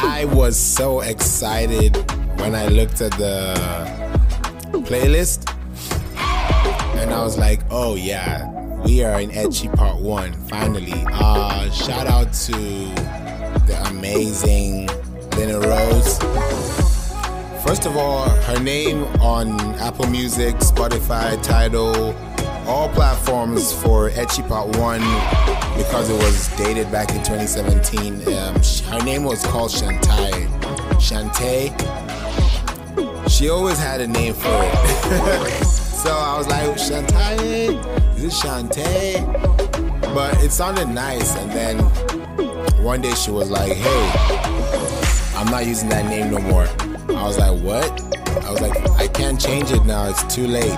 I was so excited when I looked at the playlist and I was like, oh yeah, we are in Etchi Part 1 finally. Shout out to the amazing Lena Rose. First of all, her name on Apple Music, Spotify, Tidal, all platforms for Etchi Part 1, because it was dated back in 2017. Her name was called Shantae. She always had a name for it. So I was like, Shantae? Is it Shantae? But it sounded nice. And then one day she was like, hey, I'm not using that name no more. I was like, what? I was like, I can't change it now. It's too late.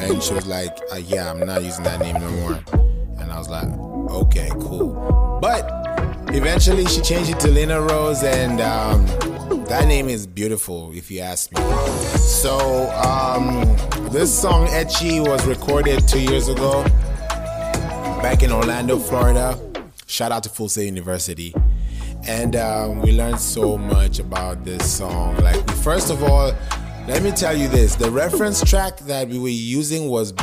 And she was like, yeah, I'm not using that name no more. And I was like, okay, cool. But eventually she changed it to Lena Rose, and that name is beautiful, if you ask me. So this song, Etchi, was recorded 2 years ago back in Orlando, Florida. Shout out to Full Sail University. And we learned so much about this song. Like, first of all, let me tell you this. The reference track that we were using was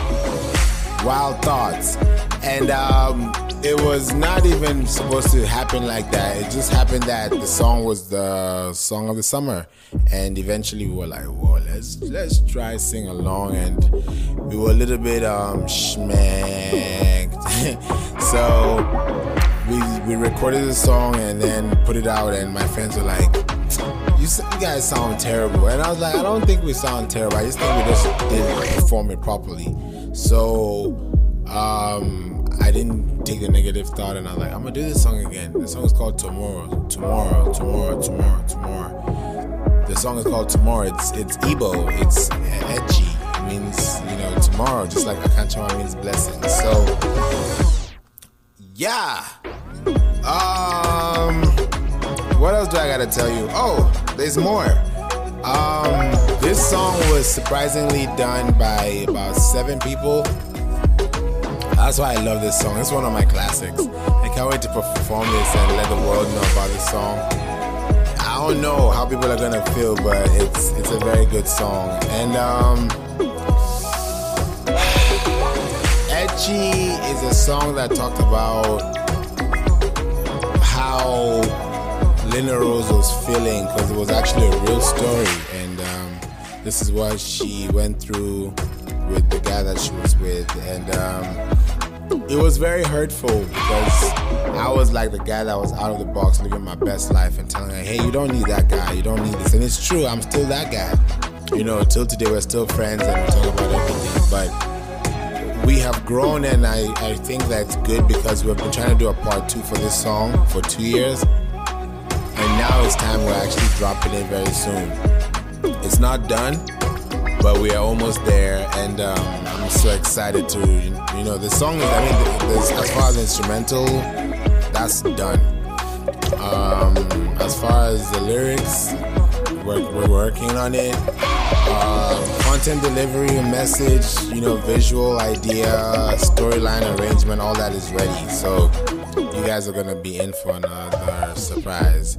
Wild Thoughts. And it was not even supposed to happen like that. It just happened that the song was the song of the summer. And eventually we were like, whoa, let's try sing along. And we were a little bit schmacked. So we recorded the song and then put it out, and my friends were like, you guys sound terrible. And I was like, I don't think we sound terrible. I just think we just didn't perform it properly. So I didn't take the negative thought, and I was like, I'm going to do this song again. The song is called Tomorrow, Tomorrow, Tomorrow, Tomorrow, Tomorrow. The song is called Tomorrow. It's Igbo. It's Etchi. It means, tomorrow, just like Akancho means blessing. So, yeah. What else do I gotta tell you? Oh, there's more. This song was surprisingly done by about 7 people. That's why I love this song. It's one of my classics. I can't wait to perform this and let the world know about this song. I don't know how people are gonna feel, but it's a very good song. And Etchi is a song that talked about how Lena Rose was feeling, because it was actually a real story, and this is what she went through with the guy that she was with, and it was very hurtful, because I was like the guy that was out of the box living my best life and telling her, hey, you don't need that guy, you don't need this. And it's true, I'm still that guy, till today we're still friends and we talk about everything, but we have grown, and I think that's good, because we've been trying to do a part 2 for this song for 2 years, and now it's time. We're actually dropping it very soon. It's not done, but we are almost there, and I'm so excited to, the song, as far as instrumental, that's done. As far as the lyrics, we're working on it. Content delivery, message, visual idea, storyline, arrangement, all that is ready. So you guys are going to be in for another surprise.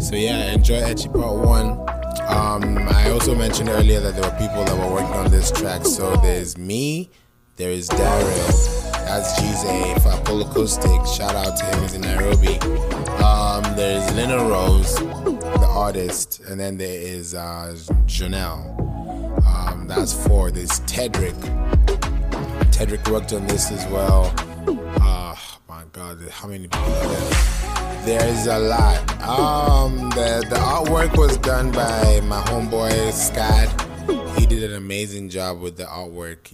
So yeah, enjoy Etchi Part 1. I also mentioned earlier that there were people that were working on this track. So there's me, there is Daryl, that's GZ for Polo Acoustic. Shout out to him, he's in Nairobi. There's Lena Rose, the artist, and then there is Janelle. That's 4. There's Tedrick. Tedrick worked on this as well. Oh my God, how many people are there? There's a lot. The artwork was done by my homeboy Scott. He did an amazing job with the artwork,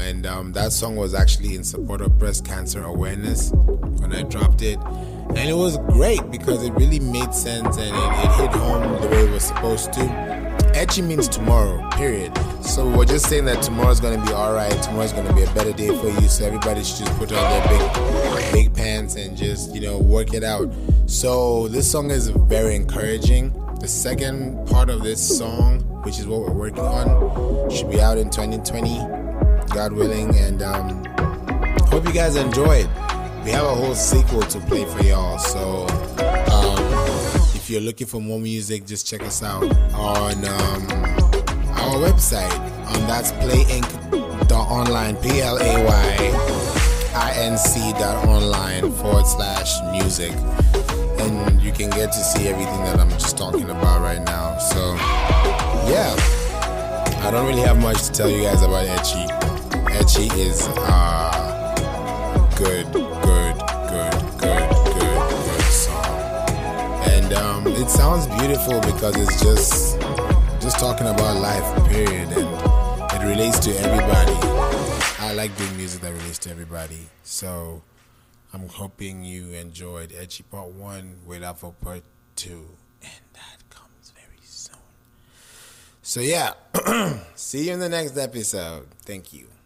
And that song was actually in support of breast cancer awareness when I dropped it, and it was great because it really made sense and it hit home the way it was supposed to. Etchi means tomorrow, period. So we're just saying that tomorrow's gonna be alright, tomorrow's gonna be a better day for you, so everybody should just put on their big pants and just, work it out. So this song is very encouraging. The second part of this song, which is what we're working on, should be out in 2020, God willing, and hope you guys enjoy it. We have a whole sequel to play for y'all, so if you're looking for more music, just check us out on our website. And that's playinc.online, playinc.online /music. And you can get to see everything that I'm just talking about right now. So, yeah. I don't really have much to tell you guys about Etchy. Etchy is good song. And it sounds beautiful because it's just talking about life, period. And it relates to everybody. I like doing music that relates to everybody. So I'm hoping you enjoyed Etchy Part 1. Wait out for Part 2. And that comes very soon. So yeah, see you in the next episode. Thank you.